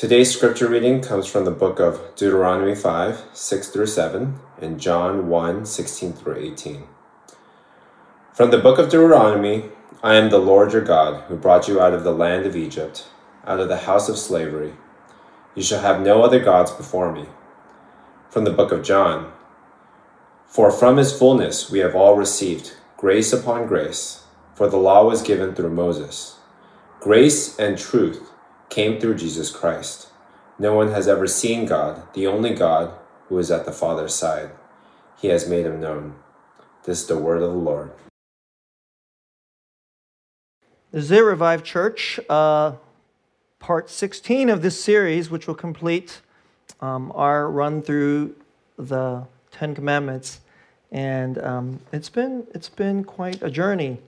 Today's scripture reading comes from the book of Deuteronomy 5, 6 through 7, and John 1, 16 through 18. From the book of Deuteronomy, I am the Lord your God, who brought you out of the land of Egypt, out of the house of slavery. You shall have no other gods before me. From the book of John, for from his fullness we have all received, grace upon grace, for the law was given through Moses. Grace and truth came through Jesus Christ. No one has ever seen God, the only God who is at the Father's side. He has made him known. This is the word of the Lord. This is Revive Church, part 16 of this series, which will complete our run through the Ten Commandments, and it's been quite a journey.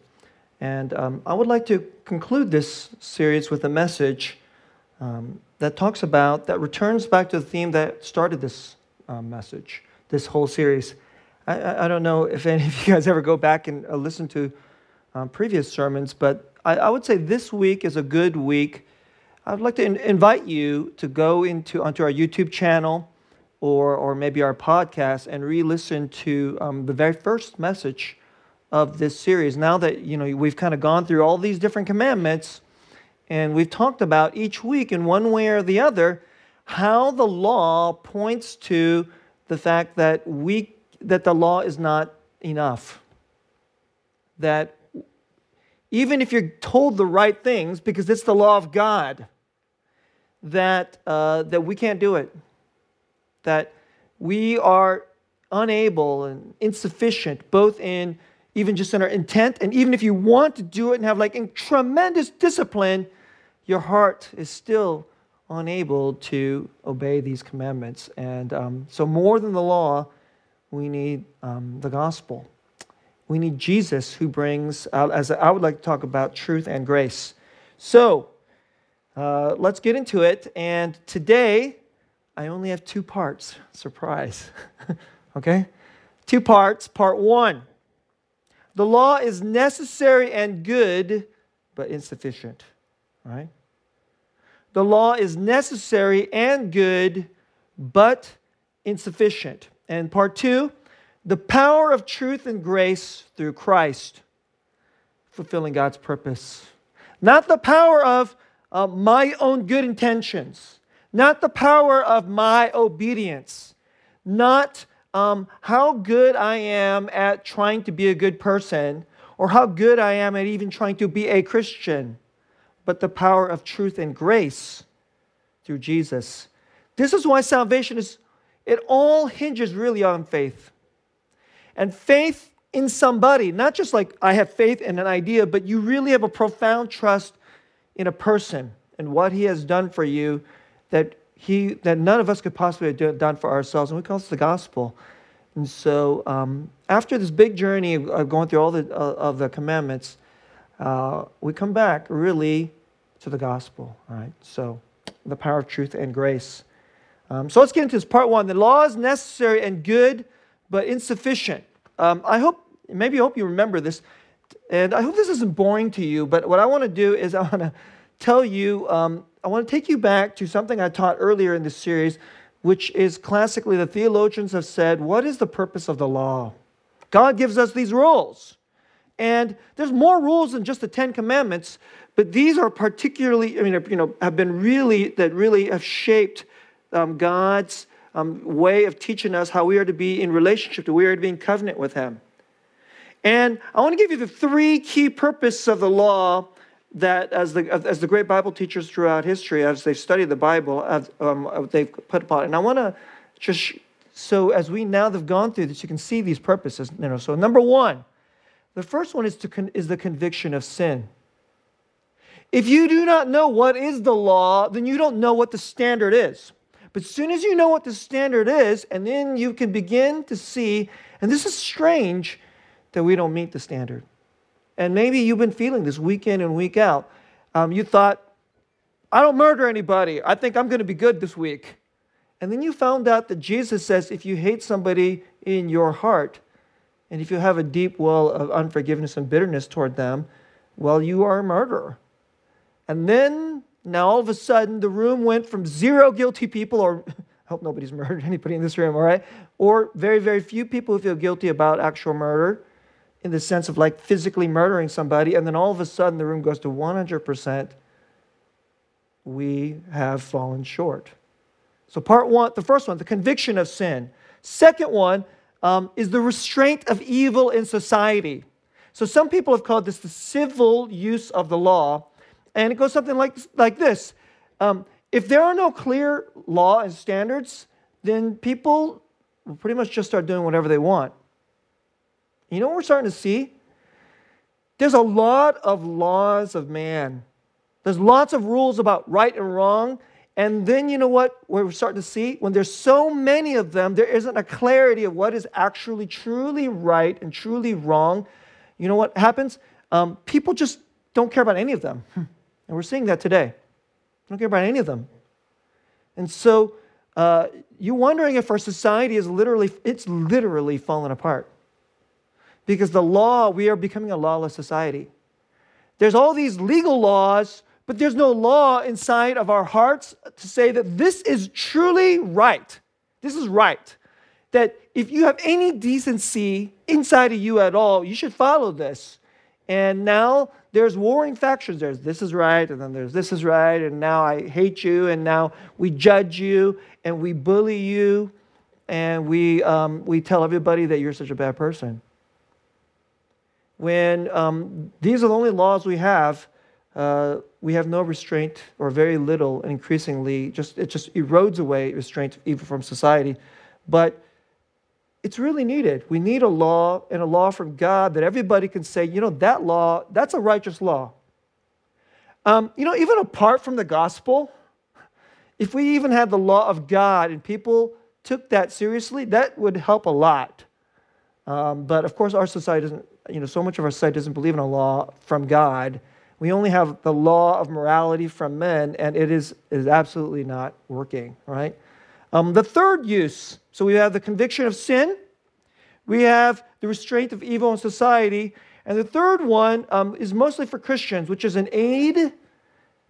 And I would like to conclude this series with a message that talks about, that returns back to the theme that started this message, this whole series. I don't know if any of you guys ever go back and listen to previous sermons, but I would say this week is a good week. I'd like to invite you to go onto our YouTube channel or maybe our podcast and re-listen to the very first message of this series. Now that we've kind of gone through all these different commandments, and we've talked about each week in one way or the other how the law points to the fact that that the law is not enough. That even if you're told the right things, because it's the law of God, that we can't do it, that we are unable and insufficient, both in even just in our intent, and even if you want to do it and have tremendous discipline, your heart is still unable to obey these commandments. And so more than the law, we need the gospel. We need Jesus, who brings out, as I would like to talk about, truth and grace. So let's get into it. And today, I only have two parts. Surprise. Okay? Two parts. Part one. The law is necessary and good, but insufficient. Right? The law is necessary and good, but insufficient. And part two. The power of truth and grace through Christ, fulfilling God's purpose. Not the power of my own good intentions. Not the power of my obedience. Not how good I am at trying to be a good person, or how good I am at even trying to be a Christian, but the power of truth and grace through Jesus. This is why salvation it all hinges really on faith. And faith in somebody, not just like I have faith in an idea, but you really have a profound trust in a person and what he has done for you that none of us could possibly have done for ourselves. And we call this the gospel. And so after this big journey of going through all of the commandments, we come back really to the gospel. All right? So the power of truth and grace. So let's get into this part one. The law is necessary and good, but insufficient. I hope you remember this, and I hope this isn't boring to you, but what I want to do is I want to tell you, I want to take you back to something I taught earlier in this series, which is classically the theologians have said, what is the purpose of the law? God gives us these rules, and there's more rules than just the Ten Commandments, but these are particularly, have shaped God's way of teaching us how we are to be in relationship to, we are to be in covenant with him. And I want to give you the three key purposes of the law that as the great Bible teachers throughout history, as they've studied the Bible, they've put upon it. And I want to just, so as we now have gone through this, you can see these purposes. So number one, the first one is the conviction of sin. If you do not know what is the law, then you don't know what the standard is. But as soon as you know what the standard is, and then you can begin to see, and this is strange that we don't meet the standard. And maybe you've been feeling this week in and week out. You thought, I don't murder anybody. I think I'm going to be good this week. And then you found out that Jesus says, if you hate somebody in your heart, and if you have a deep well of unforgiveness and bitterness toward them, well, you are a murderer. And then Now, all of a sudden, the room went from zero guilty people, or I hope nobody's murdered anybody in this room, all right? Or very, very few people who feel guilty about actual murder in the sense of like physically murdering somebody. And then all of a sudden, the room goes to 100%. We have fallen short. So part one, the first one, the conviction of sin. Second one is the restraint of evil in society. So some people have called this the civil use of the law. And it goes something like this. If there are no clear law and standards, then people will pretty much just start doing whatever they want. You know what we're starting to see? There's a lot of laws of man. There's lots of rules about right and wrong. And then you know what we're starting to see? When there's so many of them, there isn't a clarity of what is actually truly right and truly wrong. You know what happens? People just don't care about any of them. And we're seeing that today. They don't care about any of them. And so you're wondering if our society is literally fallen apart. Because the law, we are becoming a lawless society. There's all these legal laws, but there's no law inside of our hearts to say that this is truly right. This is right. That if you have any decency inside of you at all, you should follow this. And now there's warring factions. There's this is right, and then there's this is right, and now I hate you, and now we judge you, and we bully you, and we tell everybody that you're such a bad person. When these are the only laws we have no restraint or very little, and increasingly it just erodes away restraint even from society. But it's really needed. We need a law, and a law from God that everybody can say, you know, that law, that's a righteous law. You know, even apart from the gospel, if we even had the law of God and people took that seriously, that would help a lot. But of course, our society doesn't, you know, so much of our society doesn't believe in a law from God. We only have the law of morality from men, and it is absolutely not working, right? The third use, so we have the conviction of sin, we have the restraint of evil in society, and the third one is mostly for Christians, which is an aid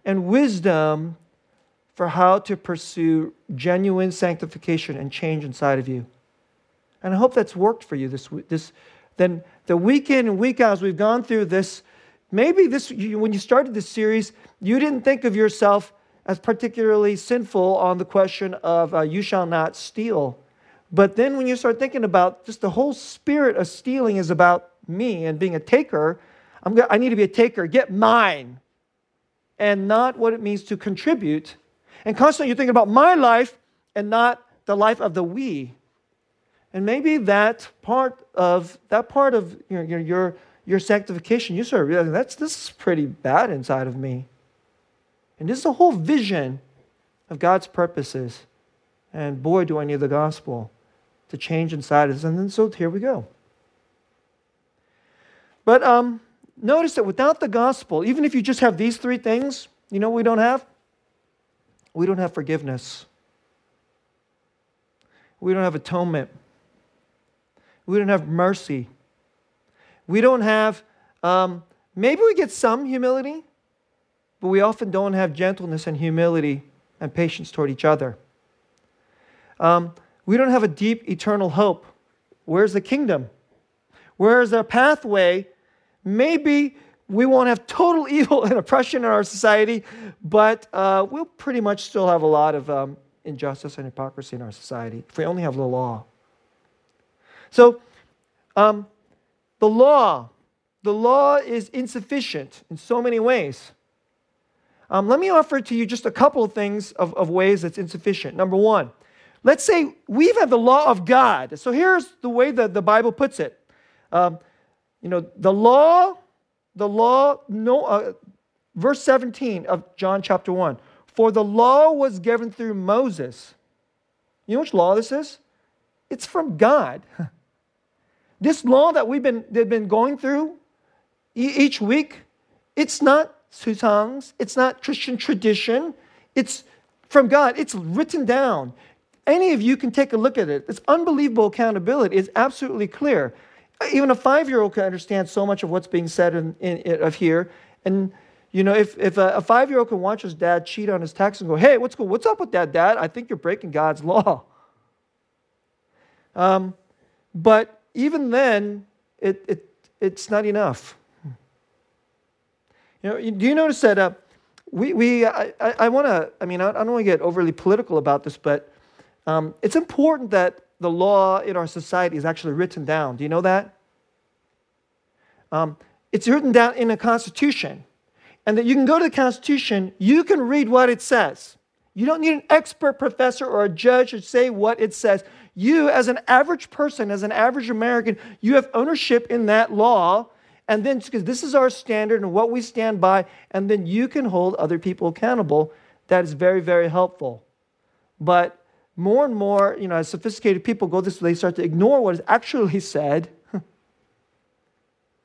and wisdom for how to pursue genuine sanctification and change inside of you. And I hope that's worked for you this. Then the week in and week out as we've gone through this, maybe when you started this series, you didn't think of yourself as particularly sinful on the question of you shall not steal. But then when you start thinking about just the whole spirit of stealing is about me and being a taker, I need to be a taker, get mine, and not what it means to contribute. And constantly you're thinking about my life and not the life of the we. And maybe that part of your sanctification, you start realizing this is pretty bad inside of me. And this is the whole vision of God's purposes. And boy, do I need the gospel to change inside us. And then so here we go. But notice that without the gospel, even if you just have these three things, you know what we don't have? We don't have forgiveness. We don't have atonement. We don't have mercy. We don't have, maybe we get some humility, but we often don't have gentleness and humility and patience toward each other. We don't have a deep, eternal hope. Where's the kingdom? Where's our pathway? Maybe we won't have total evil and oppression in our society, but we'll pretty much still have a lot of injustice and hypocrisy in our society if we only have the law. So the law is insufficient in so many ways. Let me offer to you just a couple of things of ways that's insufficient. Number one, let's say we've had the law of God. So here's the way that the Bible puts it. You know, verse 17 of John chapter 1. For the law was given through Moses. You know which law this is? It's from God. This law that they've been going through each week, it's not Susangs, it's not Christian tradition, it's from God, it's written down. Any of you can take a look at it. It's unbelievable accountability. It's absolutely clear. Even a 5-year-old can understand so much of what's being said of here. And You know, if a five-year-old can watch his dad cheat on his tax and go, hey, what's up with that, Dad? I think you're breaking God's law. But even then, it's not enough. You know, do you notice that I don't want to get overly political about this, but it's important that the law in our society is actually written down. Do you know that? It's written down in a constitution. And that you can go to the Constitution, you can read what it says. You don't need an expert professor or a judge to say what it says. You, as an average person, as an average American, you have ownership in that law, and then because this is our standard and what we stand by, and then you can hold other people accountable. That is very, very helpful. But more and more, you know, as sophisticated people go this way, they start to ignore what is actually said,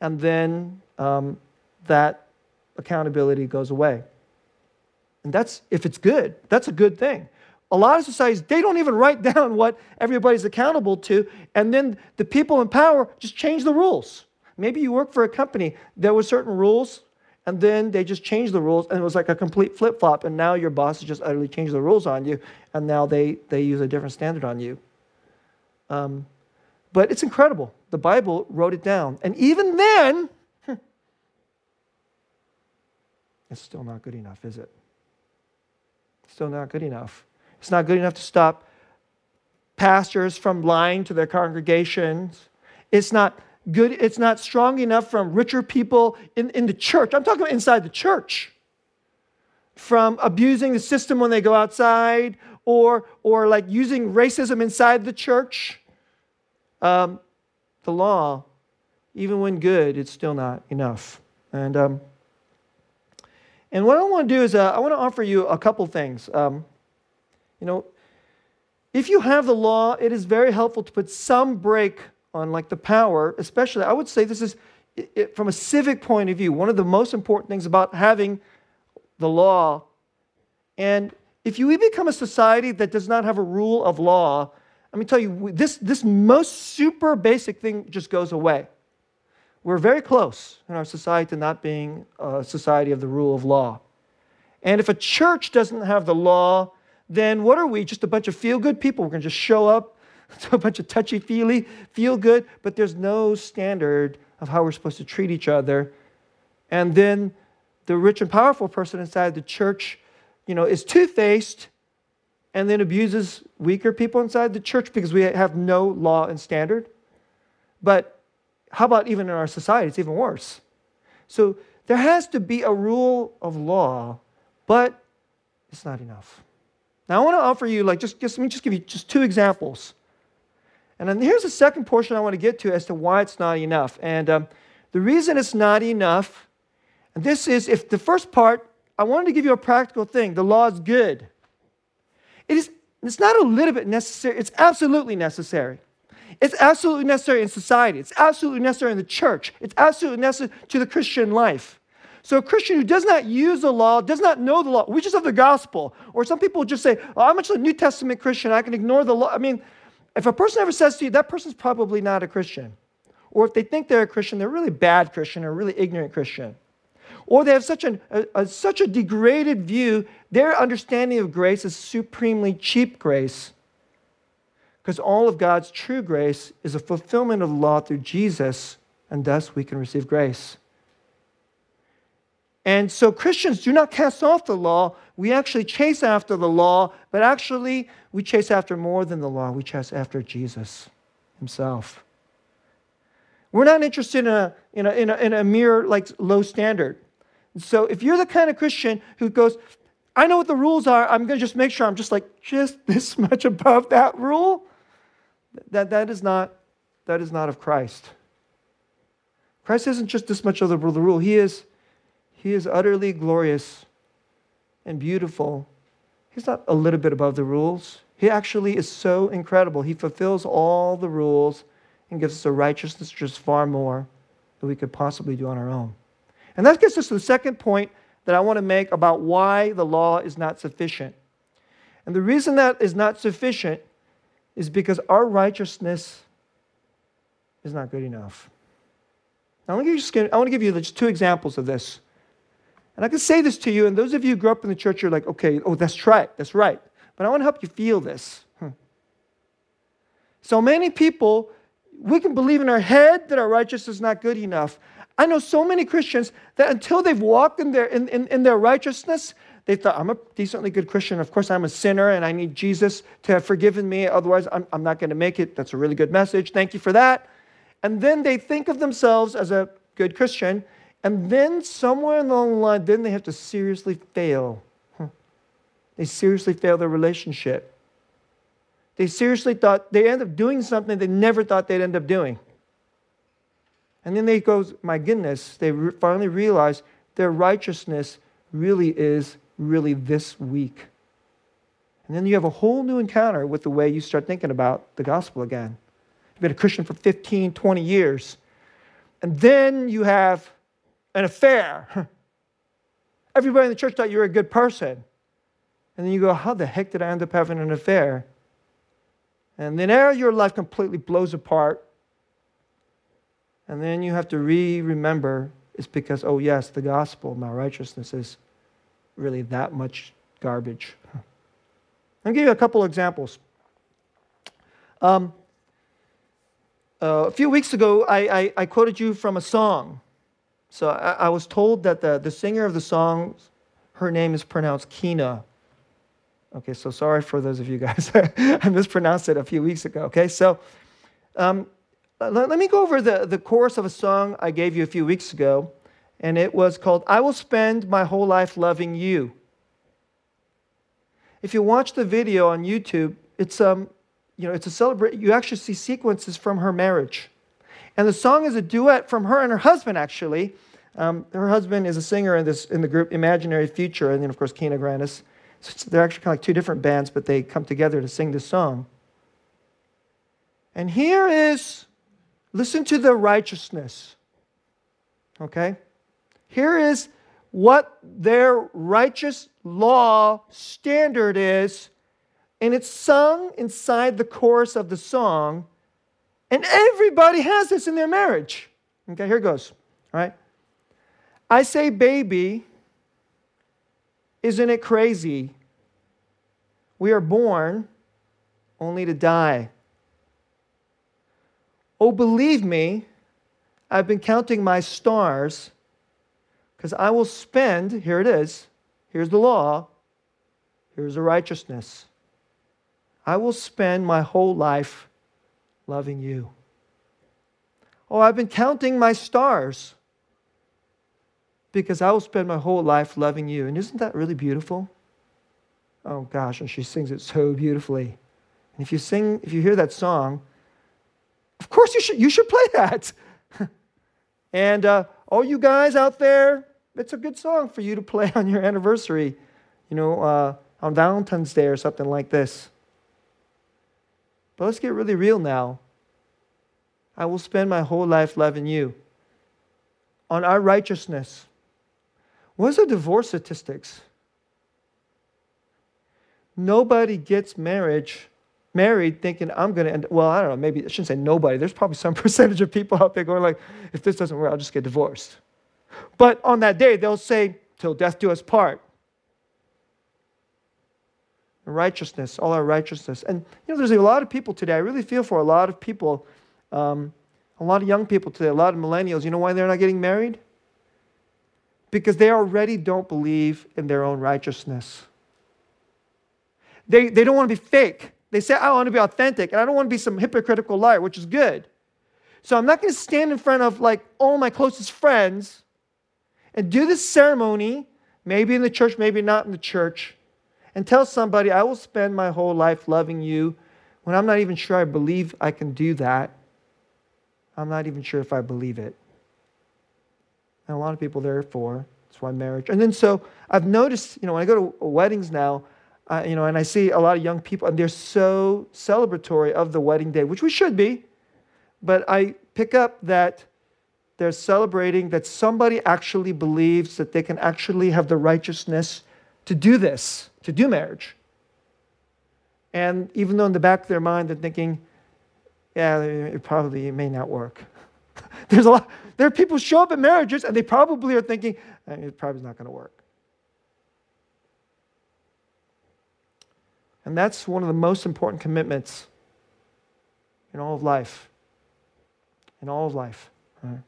and then that accountability goes away. And that's, if it's good, that's a good thing. A lot of societies, they don't even write down what everybody's accountable to, and then the people in power just change the rules. Maybe you work for a company, there were certain rules, and then they just changed the rules, and it was like a complete flip-flop, and now your boss has just utterly changed the rules on you, and now they use a different standard on you. But it's incredible. The Bible wrote it down. And even then, it's still not good enough, is it? Still not good enough. It's not good enough to stop pastors from lying to their congregations. It's not good. It's not strong enough from richer people in the church. I'm talking about inside the church. From abusing the system when they go outside, or like using racism inside the church. The law, even when good, it's still not enough. And what I want to do is I want to offer you a couple things. You know, if you have the law, it is very helpful to put some brake on, like the power, especially. I would say this is, from a civic point of view, one of the most important things about having the law. And if you become a society that does not have a rule of law, let me tell you, this most super basic thing just goes away. We're very close in our society to not being a society of the rule of law. And if a church doesn't have the law, then what are we? Just a bunch of feel-good people. We're going to just show up to a bunch of touchy-feely, feel-good, but there's no standard of how we're supposed to treat each other. And then the rich and powerful person inside the church, you know, is two-faced and then abuses weaker people inside the church because we have no law and standard. But how about even in our society? It's even worse. So there has to be a rule of law, but it's not enough. Now I want to offer you, like, let me just give you just two examples. And then here's the second portion I want to get to as to why it's not enough. And the reason it's not enough, and this is, if the first part, I wanted to give you a practical thing. The law is good. It's not a little bit necessary. It's absolutely necessary. It's absolutely necessary in society. It's absolutely necessary in the church. It's absolutely necessary to the Christian life. So a Christian who does not use the law, does not know the law, we just have the gospel. Or some people just say, oh, I'm actually a New Testament Christian, I can ignore the law. I mean, if a person ever says to you, that person's probably not a Christian. Or if they think they're a Christian, they're a really bad Christian or a really ignorant Christian. Or they have such a degraded view, their understanding of grace is supremely cheap grace. Because all of God's true grace is a fulfillment of the law through Jesus, and thus we can receive grace. And so Christians do not cast off the law. We actually chase after the law, but actually we chase after more than the law. We chase after Jesus himself. We're not interested in a mere, like, low standard. So if you're the kind of Christian who goes, I know what the rules are, I'm going to just make sure I'm just like just this much above that rule, That is not of Christ. Christ isn't just this much of the rule. He is utterly glorious and beautiful. He's not a little bit above the rules. He actually is so incredible. He fulfills all the rules and gives us a righteousness just far more than we could possibly do on our own. And that gets us to the second point that I want to make about why the law is not sufficient. And the reason that is not sufficient is because our righteousness is not good enough. Now, I want to give you just two examples of this. And I can say this to you, and those of you who grew up in the church, you're like, okay, oh, that's right, that's right. But I want to help you feel this. So many people, we can believe in our head that our righteousness is not good enough. I know so many Christians that until they've walked in their righteousness, they thought, I'm a decently good Christian. Of course, I'm a sinner, and I need Jesus to have forgiven me. Otherwise, I'm not going to make it. That's a really good message. Thank you for that. And then they think of themselves as a good Christian, and then somewhere along the line, then they have to seriously fail. They seriously fail their relationship. They seriously thought, they end up doing something they never thought they'd end up doing. And then they go, my goodness, they finally realize their righteousness really is really this weak. And then you have a whole new encounter with the way you start thinking about the gospel again. You've been a Christian for 15, 20 years. And then you have an affair. Everybody in the church thought you were a good person. And then you go, how the heck did I end up having an affair? And then now your life completely blows apart. And then you have to remember it's because, oh yes, the gospel, my righteousness is really that much garbage. I'll give you a couple examples. A few weeks ago, I quoted you from a song. So I was told that the singer of the song, her name is pronounced Kina. Okay, so sorry for those of you guys. I mispronounced it a few weeks ago. Okay, so let me go over the chorus of a song I gave you a few weeks ago, and it was called, I Will Spend My Whole Life Loving You. If you watch the video on YouTube, it's you actually see sequences from her marriage. And the song is a duet from her and her husband, actually. Her husband is a singer in the group Imaginary Future, and then, of course, Kina Grannis. So they're actually kind of like two different bands, but they come together to sing this song. And here is, listen to the righteousness, okay? Here is what their righteous law standard is, and it's sung inside the chorus of the song, and everybody has this in their marriage. Okay, here it goes, all right? I say, baby, isn't it crazy? We are born only to die. Oh, believe me, I've been counting my stars because I will spend, here it is, here's the law, here's the righteousness. I will spend my whole life loving you. Oh, I've been counting my stars because I will spend my whole life loving you. And isn't that really beautiful? Oh gosh, and she sings it so beautifully. And if you hear that song, of course you should play that. And all you guys out there, it's a good song for you to play on your anniversary, you know, on Valentine's Day or something like this. But let's get really real now. I will spend my whole life loving you. On our righteousness. What's the divorce statistics? Nobody gets married thinking, I'm going to end, well, I don't know, maybe I shouldn't say nobody. There's probably some percentage of people out there going like, if this doesn't work, I'll just get divorced. But on that day, they'll say, till death do us part. Righteousness, all our righteousness. And, you know, there's a lot of people today, I really feel for a lot of people, a lot of young people today, a lot of millennials, you know why they're not getting married? Because they already don't believe in their own righteousness. They don't want to be fake. They say, I want to be authentic, and I don't want to be some hypocritical liar, which is good. So I'm not going to stand in front of, like, all my closest friends and do this ceremony, maybe in the church, maybe not in the church, and tell somebody, I will spend my whole life loving you, when I'm not even sure I believe I can do that. I'm not even sure if I believe it. And a lot of people, therefore, that's why marriage. And then so I've noticed, you know, when I go to weddings now, you know, and I see a lot of young people, and they're so celebratory of the wedding day, which we should be, but I pick up that they're celebrating that somebody actually believes that they can actually have the righteousness to do this, to do marriage. And even though in the back of their mind, they're thinking, yeah, it may not work. There are people who show up at marriages, and they probably are thinking, It probably is not going to work. And that's one of the most important commitments in all of life. In all of life. All right.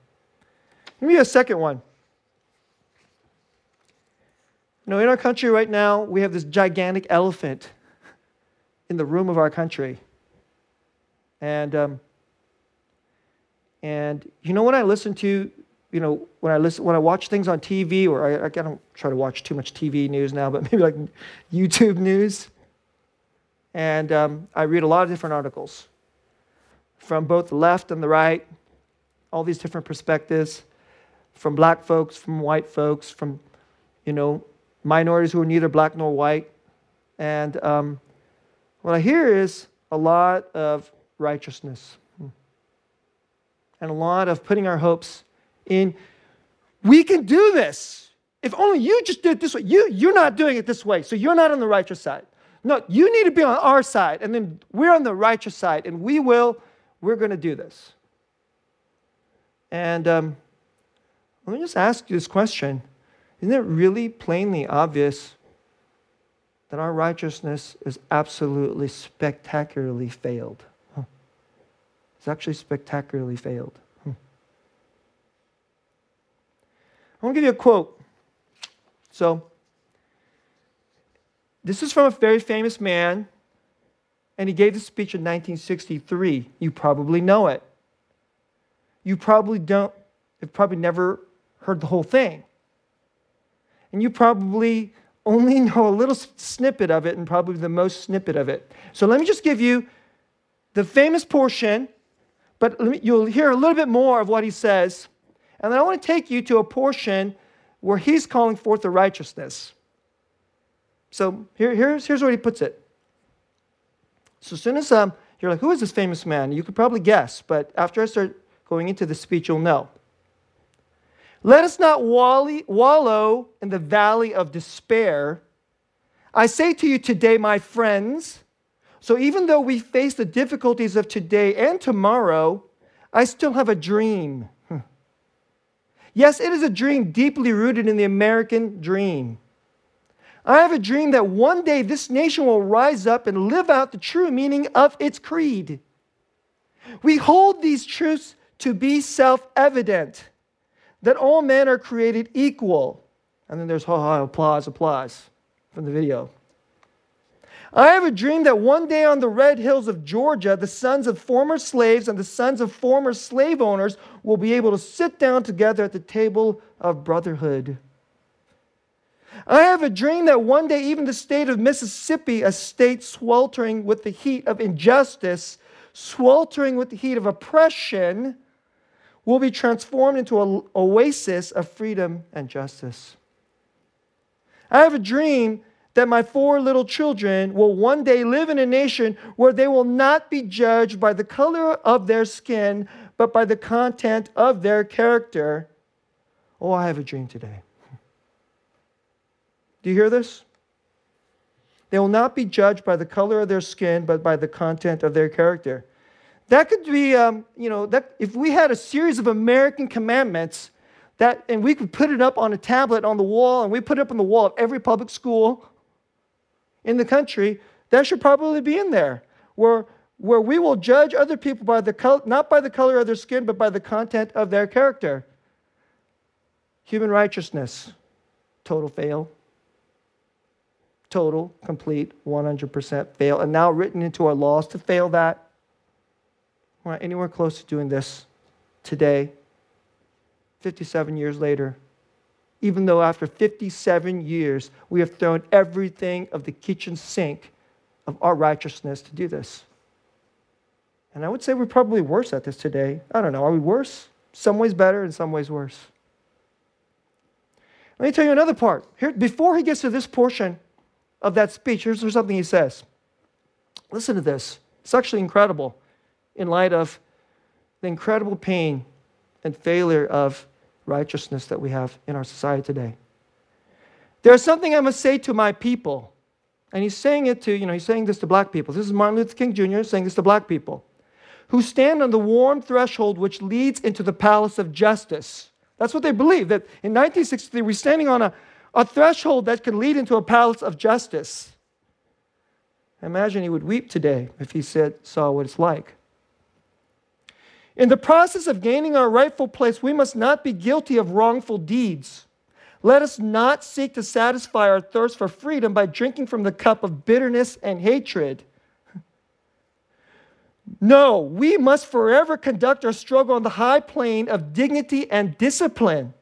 Let me give you a second one. You know, in our country right now, we have this gigantic elephant in the room of our country. And you know, when I listen to, you know, when I watch things on TV, or I don't try to watch too much TV news now, but maybe like YouTube news. And I read a lot of different articles from both the left and the right, all these different perspectives, from black folks, from white folks, from, you know, minorities who are neither black nor white. And what I hear is a lot of righteousness and a lot of putting our hopes in, we can do this. If only you just did it this way. You're not doing it this way, so you're not on the righteous side. No, you need to be on our side, and then we're on the righteous side, and we're going to do this. And let me just ask you this question. Isn't it really plainly obvious that our righteousness is absolutely spectacularly failed? Huh. It's actually spectacularly failed. Huh. I want to give you a quote. So, this is from a very famous man, and he gave this speech in 1963. You probably know it. You probably don't, you've probably never heard the whole thing. And you probably only know a little snippet of it, and probably the most snippet of it. So let me just give you the famous portion, but you'll hear a little bit more of what he says. And then I want to take you to a portion where he's calling forth the righteousness. So here's where he puts it. So as soon as you're like, who is this famous man? You could probably guess, but after I start going into the speech, you'll know. Let us not wallow in the valley of despair. I say to you today, my friends, so even though we face the difficulties of today and tomorrow, I still have a dream. Yes, it is a dream deeply rooted in the American dream. I have a dream that one day this nation will rise up and live out the true meaning of its creed. We hold these truths to be self-evident, that all men are created equal. And then there's applause from the video. I have a dream that one day on the red hills of Georgia, the sons of former slaves and the sons of former slave owners will be able to sit down together at the table of brotherhood. I have a dream that one day even the state of Mississippi, a state sweltering with the heat of injustice, sweltering with the heat of oppression, will be transformed into an oasis of freedom and justice. I have a dream that my four little children will one day live in a nation where they will not be judged by the color of their skin, but by the content of their character. Oh, I have a dream today. Do you hear this? They will not be judged by the color of their skin, but by the content of their character. That could be, that if we had a series of American commandments, that, and we could put it up on a tablet on the wall, and we put it up on the wall of every public school in the country, that should probably be in there, where we will judge other people by the not by the color of their skin, but by the content of their character. Human righteousness, total fail. Total, complete, 100% fail, and now written into our laws to fail that. We're not anywhere close to doing this today, 57 years later, even though after 57 years, we have thrown everything of the kitchen sink of our righteousness to do this. And I would say we're probably worse at this today. I don't know, are we worse? Some ways better, in some ways worse. Let me tell you another part. Here, before he gets to this portion of that speech, here's something he says. Listen to this. It's actually incredible in light of the incredible pain and failure of righteousness that we have in our society today. There's something I must say to my people. And he's saying it to, he's saying this to black people. This is Martin Luther King Jr. saying this to black people who stand on the warm threshold which leads into the palace of justice. That's what they believed, that in 1963, we're standing on a threshold that could lead into a palace of justice. Imagine he would weep today if he saw what it's like. In the process of gaining our rightful place, we must not be guilty of wrongful deeds. Let us not seek to satisfy our thirst for freedom by drinking from the cup of bitterness and hatred. No, we must forever conduct our struggle on the high plane of dignity and discipline.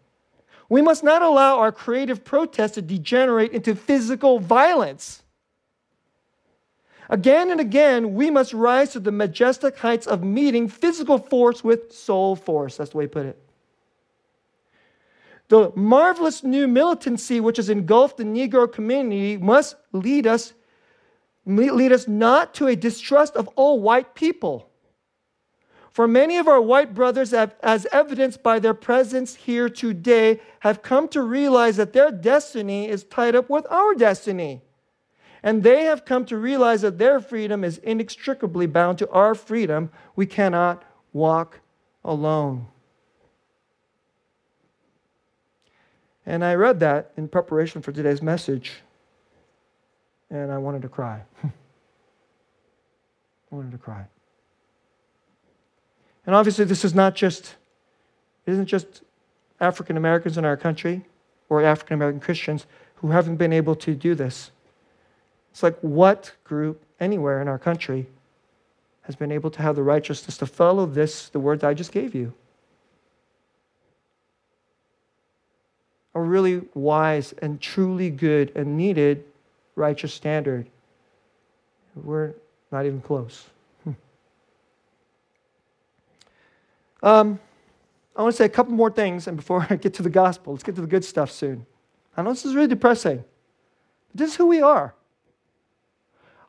We must not allow our creative protest to degenerate into physical violence. Again and again, we must rise to the majestic heights of meeting physical force with soul force. That's the way he put it. The marvelous new militancy which has engulfed the Negro community must lead us not to a distrust of all white people. For many of our white brothers, as evidenced by their presence here today, have come to realize that their destiny is tied up with our destiny. And they have come to realize that their freedom is inextricably bound to our freedom. We cannot walk alone. And I read that in preparation for today's message, and I wanted to cry. I wanted to cry. And obviously, this is not just, it isn't just African Americans in our country or African American Christians who haven't been able to do this. It's like, what group anywhere in our country has been able to have the righteousness to follow this, the words I just gave you? A really wise and truly good and needed righteous standard. We're not even close. I want to say a couple more things, and before I get to the gospel, let's get to the good stuff soon. I know this is really depressing, but this is who we are.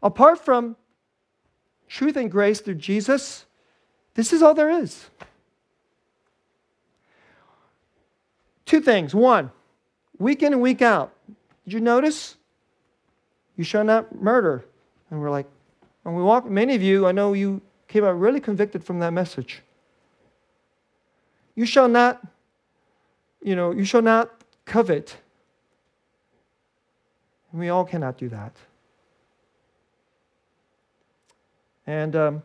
Apart from truth and grace through Jesus, this is all there is. Two things. One, week in and week out. Did you notice? You shall not murder. And we're like, and we walk, many of you, I know you came out really convicted from that message. You shall not, you shall not covet. And we all cannot do that. And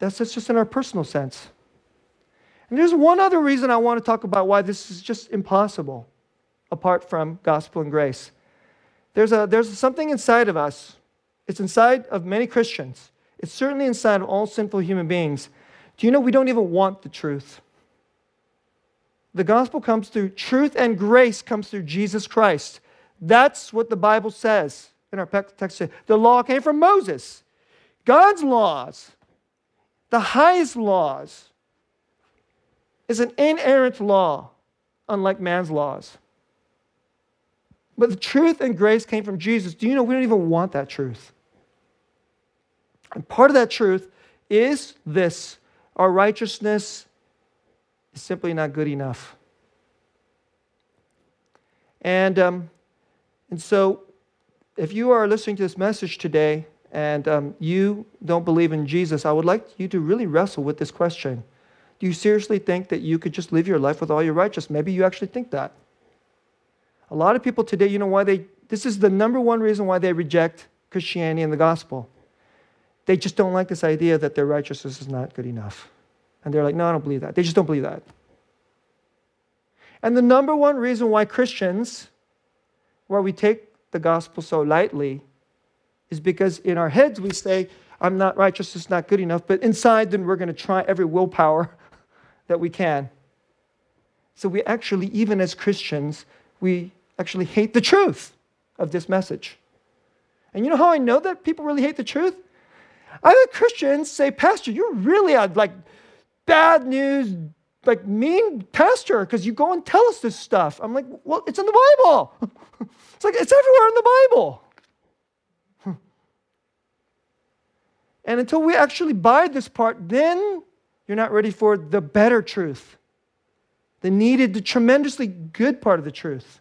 that's just in our personal sense. And there's one other reason I want to talk about why this is just impossible, apart from gospel and grace. There's something inside of us. It's inside of many Christians. It's certainly inside of all sinful human beings. Do you know we don't even want the truth? The gospel comes through truth, and grace comes through Jesus Christ. That's what the Bible says in our text. The law came from Moses. God's laws, the highest laws, is an inerrant law, unlike man's laws. But the truth and grace came from Jesus. Do you know we don't even want that truth? And part of that truth is this: our righteousness is simply not good enough. And so, if you are listening to this message today and you don't believe in Jesus, I would like you to really wrestle with this question. Do you seriously think that you could just live your life with all your righteousness? Maybe you actually think that. A lot of people today, you know why they, this is the number one reason why they reject Christianity and the gospel. They just don't like this idea that their righteousness is not good enough. And they're like, no, I don't believe that. They just don't believe that. And the number one reason why Christians, why we take the gospel so lightly, is because in our heads we say, I'm not righteous, it's not good enough. But inside, then we're going to try every willpower that we can. So we actually, even as Christians, we actually hate the truth of this message. And you know how I know that people really hate the truth? Other Christians say, Pastor, you're really a like bad news, like mean pastor, because you go and tell us this stuff. I'm like, well, it's in the Bible. It's like, it's everywhere in the Bible. And until we actually buy this part, then you're not ready for the better truth, the needed, the tremendously good part of the truth,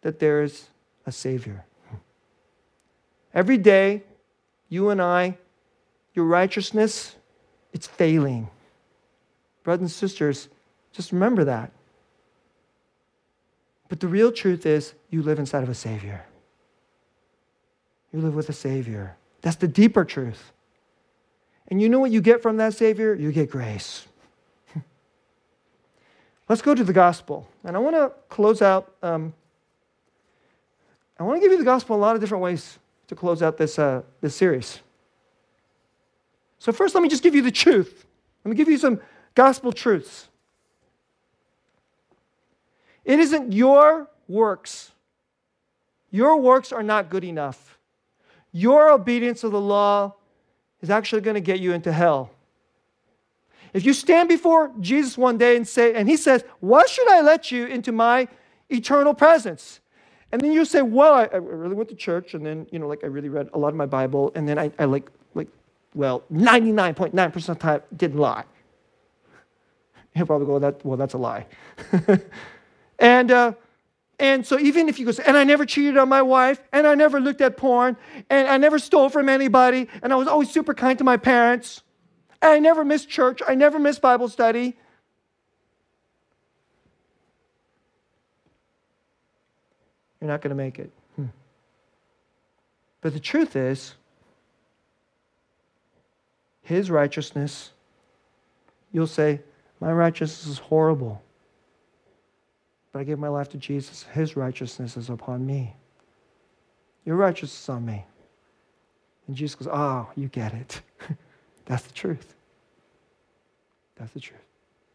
that there is a Savior. Every day, you and I, your righteousness, it's failing. Brothers and sisters, just remember that. But the real truth is you live inside of a Savior. You live with a Savior. That's the deeper truth. And you know what you get from that Savior? You get grace. Let's go to the gospel. And I want to close out, I want to give you the gospel a lot of different ways to close out this series. So first, let me just give you the truth. Let me give you some gospel truths. It isn't your works. Your works are not good enough. Your obedience of the law is actually going to get you into hell. If you stand before Jesus one day and he says, why should I let you into my eternal presence? And then you say, well, I really went to church, and then, you know, like I really read a lot of my Bible, and then I 99.9% of the time didn't lie. He'll probably go, that's a lie. And so even if you go, and I never cheated on my wife, and I never looked at porn, and I never stole from anybody, and I was always super kind to my parents, and I never missed church, I never missed Bible study. You're not going to make it. But the truth is, his righteousness, you'll say, my righteousness is horrible. But I give my life to Jesus. His righteousness is upon me. Your righteousness is on me. And Jesus goes, oh, you get it. That's the truth. That's the truth.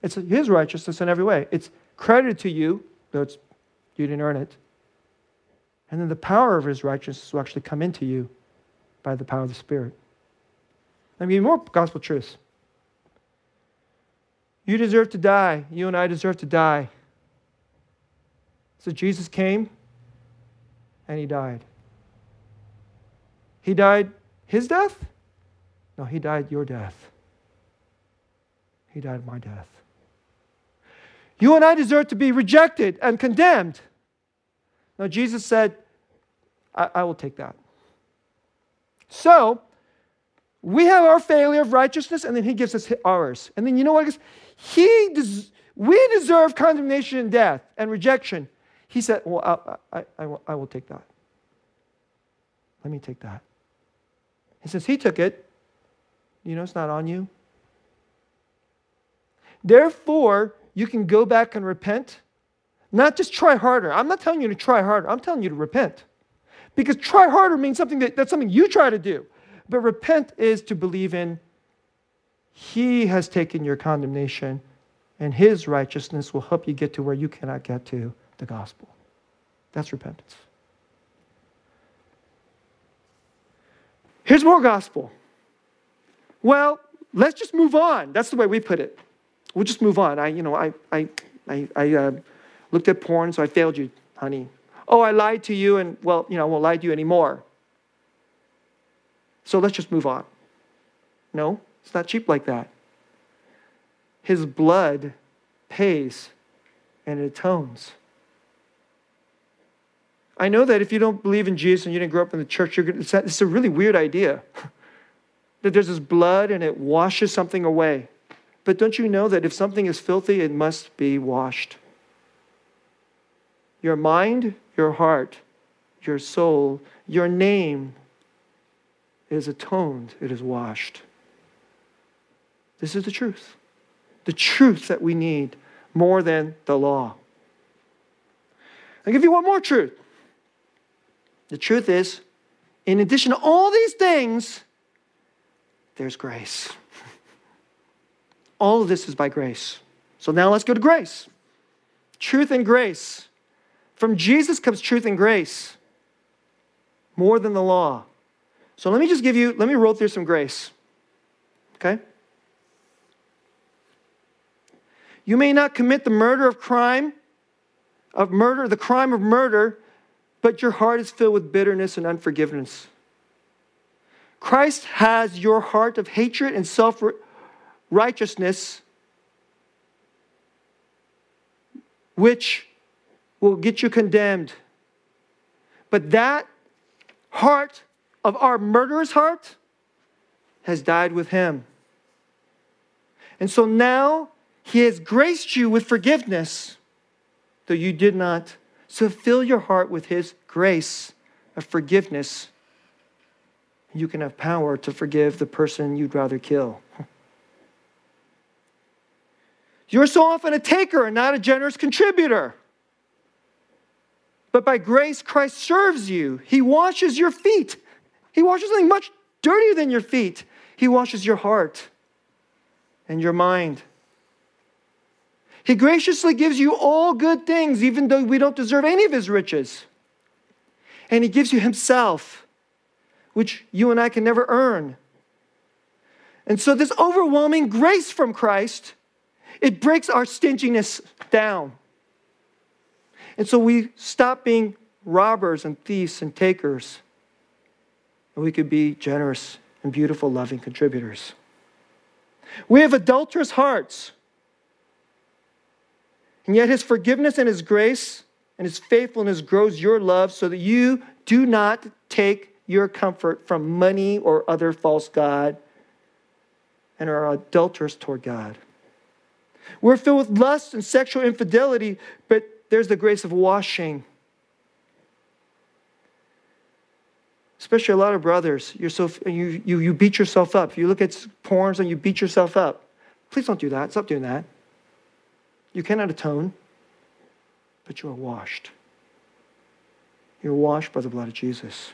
It's his righteousness in every way. It's credited to you, though you didn't earn it. And then the power of his righteousness will actually come into you by the power of the Spirit. Let me give you more gospel truths. You deserve to die. You and I deserve to die. So Jesus came and he died. He died his death? No, he died your death. He died my death. You and I deserve to be rejected and condemned. Now Jesus said, I will take that. So, we have our failure of righteousness, and then he gives us ours. And then you know what? We deserve condemnation and death and rejection. He said, well, I will take that. Let me take that. And since he took it, you know it's not on you. Therefore, you can go back and repent. Not just try harder. I'm not telling you to try harder. I'm telling you to repent. Because try harder means something that's something you try to do. But repent is to believe in he has taken your condemnation, and his righteousness will help you get to where you cannot get to, the gospel. That's repentance. Here's more gospel. Well, let's just move on. That's the way we put it. We'll just move on. I looked at porn, so I failed you, honey. Oh, I lied to you, and well, I won't lie to you anymore. So let's just move on. No, it's not cheap like that. His blood pays and it atones. I know that if you don't believe in Jesus and you didn't grow up in the church, it's a really weird idea that there's this blood and it washes something away. But don't you know that if something is filthy, it must be washed? Your mind, your heart, your soul, your name is atoned, it is washed. This is the truth. The truth that we need more than the law. I'll give you one more truth. The truth is, in addition to all these things, there's grace. All of this is by grace. So now let's go to grace. Truth and grace. From Jesus comes truth and grace. More than the law. So let me roll through some grace. Okay? You may not commit the crime of murder, but your heart is filled with bitterness and unforgiveness. Christ has your heart of hatred and self-righteousness, which will get you condemned. But that heart of our murderous heart has died with him. And so now He has graced you with forgiveness, though you did not. So fill your heart with his grace of forgiveness. You can have power to forgive the person you'd rather kill. You're so often a taker and not a generous contributor. But by grace, Christ serves you. He washes your feet. He washes something much dirtier than your feet. He washes your heart and your mind. He graciously gives you all good things, even though we don't deserve any of his riches. And he gives you himself, which you and I can never earn. And so this overwhelming grace from Christ, it breaks our stinginess down. And so we stop being robbers and thieves and takers. And we could be generous and beautiful, loving contributors. We have adulterous hearts. And yet his forgiveness and his grace and his faithfulness grows your love so that you do not take your comfort from money or other false god and are adulterous toward God. We're filled with lust and sexual infidelity, but there's the grace of washing. Especially a lot of brothers, you're so, you beat yourself up. You look at porn and you beat yourself up. Please don't do that. Stop doing that. You cannot atone, but you are washed. You're washed by the blood of Jesus.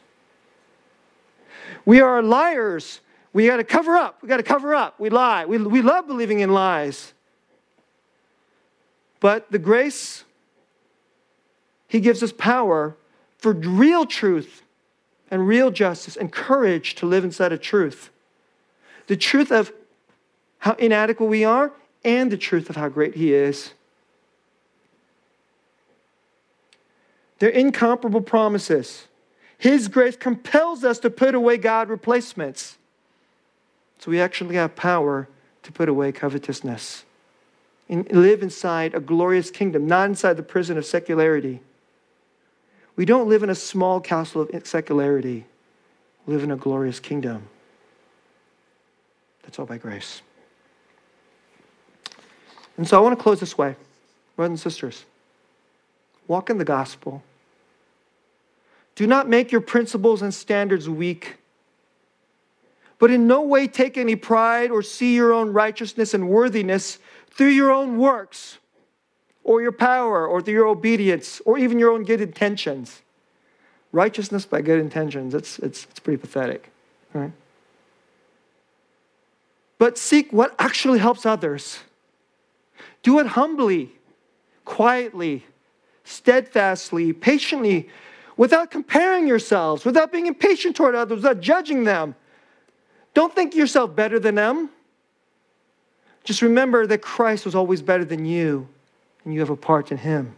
We are liars. We got to cover up. We got to cover up. We lie. We love believing in lies. But the grace, he gives us power for real truth and real justice and courage to live inside of truth. The truth of how inadequate we are and the truth of how great he is. They're incomparable promises. His grace compels us to put away God replacements. So we actually have power to put away covetousness and live inside a glorious kingdom, not inside the prison of secularity. We don't live in a small castle of secularity. We live in a glorious kingdom. That's all by grace. And so I want to close this way, brothers and sisters. Walk in the gospel. Do not make your principles and standards weak, but in no way take any pride or see your own righteousness and worthiness through your own works or your power or through your obedience or even your own good intentions. Righteousness by good intentions, it's pretty pathetic, right? But seek what actually helps others. Do it humbly, quietly, steadfastly, patiently, without comparing yourselves, without being impatient toward others, without judging them. Don't think yourself better than them. Just remember that Christ was always better than you, and you have a part in him.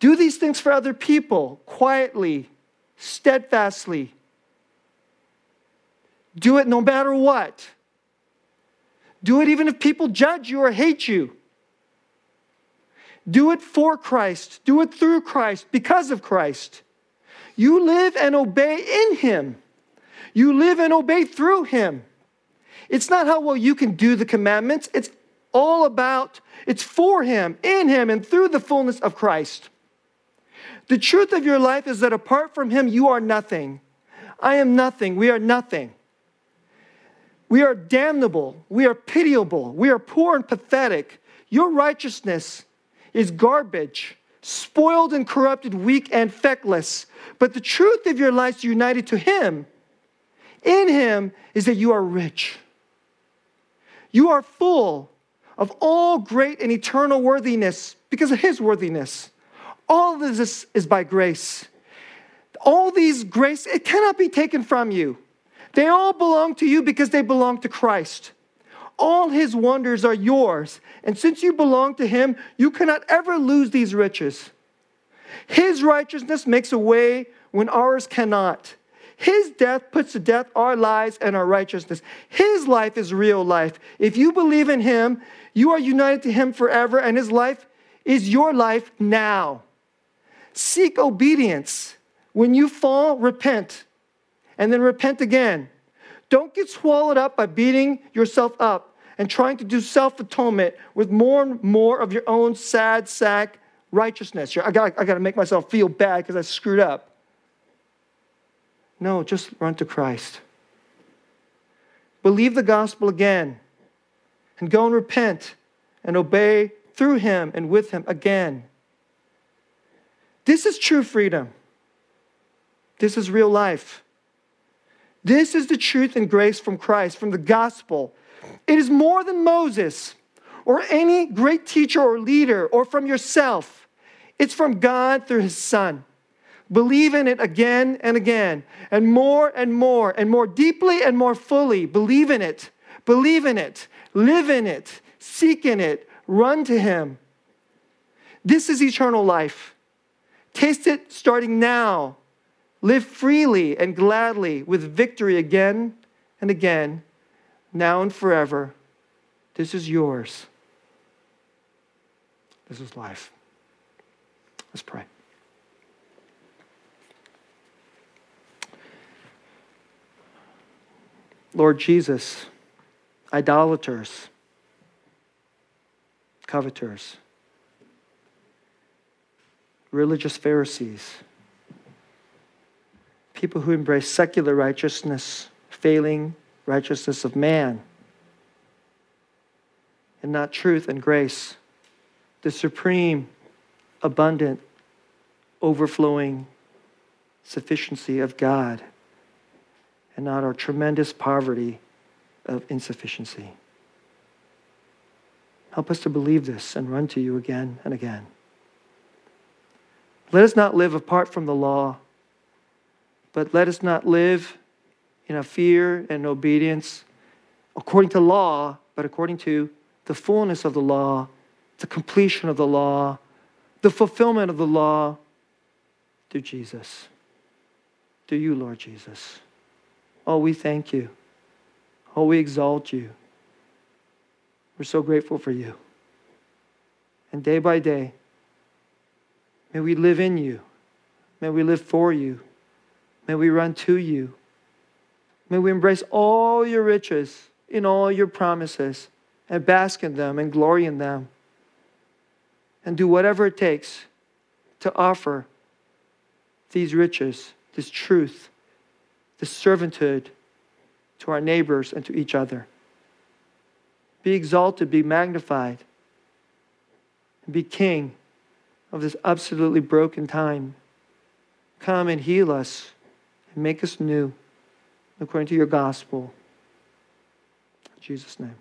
Do these things for other people, quietly, steadfastly. Do it no matter what. Do it even if people judge you or hate you. Do it for Christ. Do it through Christ, because of Christ. You live and obey in him. You live and obey through him. It's not how well you can do the commandments. It's all about, it's for him, in him, and through the fullness of Christ. The truth of your life is that apart from him, you are nothing. I am nothing. We are nothing. We are damnable. We are pitiable. We are poor and pathetic. Your righteousness is garbage, spoiled and corrupted, weak and feckless. But the truth of your life is united to him. In him is that you are rich. You are full of all great and eternal worthiness because of his worthiness. All of this is by grace. All these grace, it cannot be taken from you. They all belong to you because they belong to Christ. All his wonders are yours. And since you belong to him, you cannot ever lose these riches. His righteousness makes a way when ours cannot. His death puts to death our lies and our righteousness. His life is real life. If you believe in him, you are united to him forever, and his life is your life now. Seek obedience. When you fall, repent. And then repent again. Don't get swallowed up by beating yourself up and trying to do self-atonement with more and more of your own sad sack righteousness. I got to make myself feel bad because I screwed up. No, just run to Christ. Believe the gospel again and go and repent and obey through him and with him again. This is true freedom. This is real life. This is the truth and grace from Christ, from the gospel. It is more than Moses or any great teacher or leader or from yourself. It's from God through his Son. Believe in it again and again and more and more and more deeply and more fully. Believe in it. Believe in it. Live in it. Seek in it. Run to him. This is eternal life. Taste it starting now. Live freely and gladly with victory again and again, now and forever. This is yours. This is life. Let's pray. Lord Jesus, idolaters, coveters, religious Pharisees, people who embrace secular righteousness, failing righteousness of man, and not truth and grace, the supreme, abundant, overflowing sufficiency of God, and not our tremendous poverty of insufficiency. Help us to believe this and run to you again and again. Let us not live apart from the law, but let us not live in a fear and obedience according to law, but according to the fullness of the law, the completion of the law, the fulfillment of the law through Jesus, through you, Lord Jesus. Oh, we thank you. Oh, we exalt you. We're so grateful for you. And day by day, may we live in you. May we live for you. May we run to you. May we embrace all your riches in all your promises and bask in them and glory in them and do whatever it takes to offer these riches, this truth, this servanthood to our neighbors and to each other. Be exalted, be magnified, and be king of this absolutely broken time. Come and heal us and make us new according to your gospel. In Jesus' name,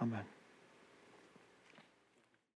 amen.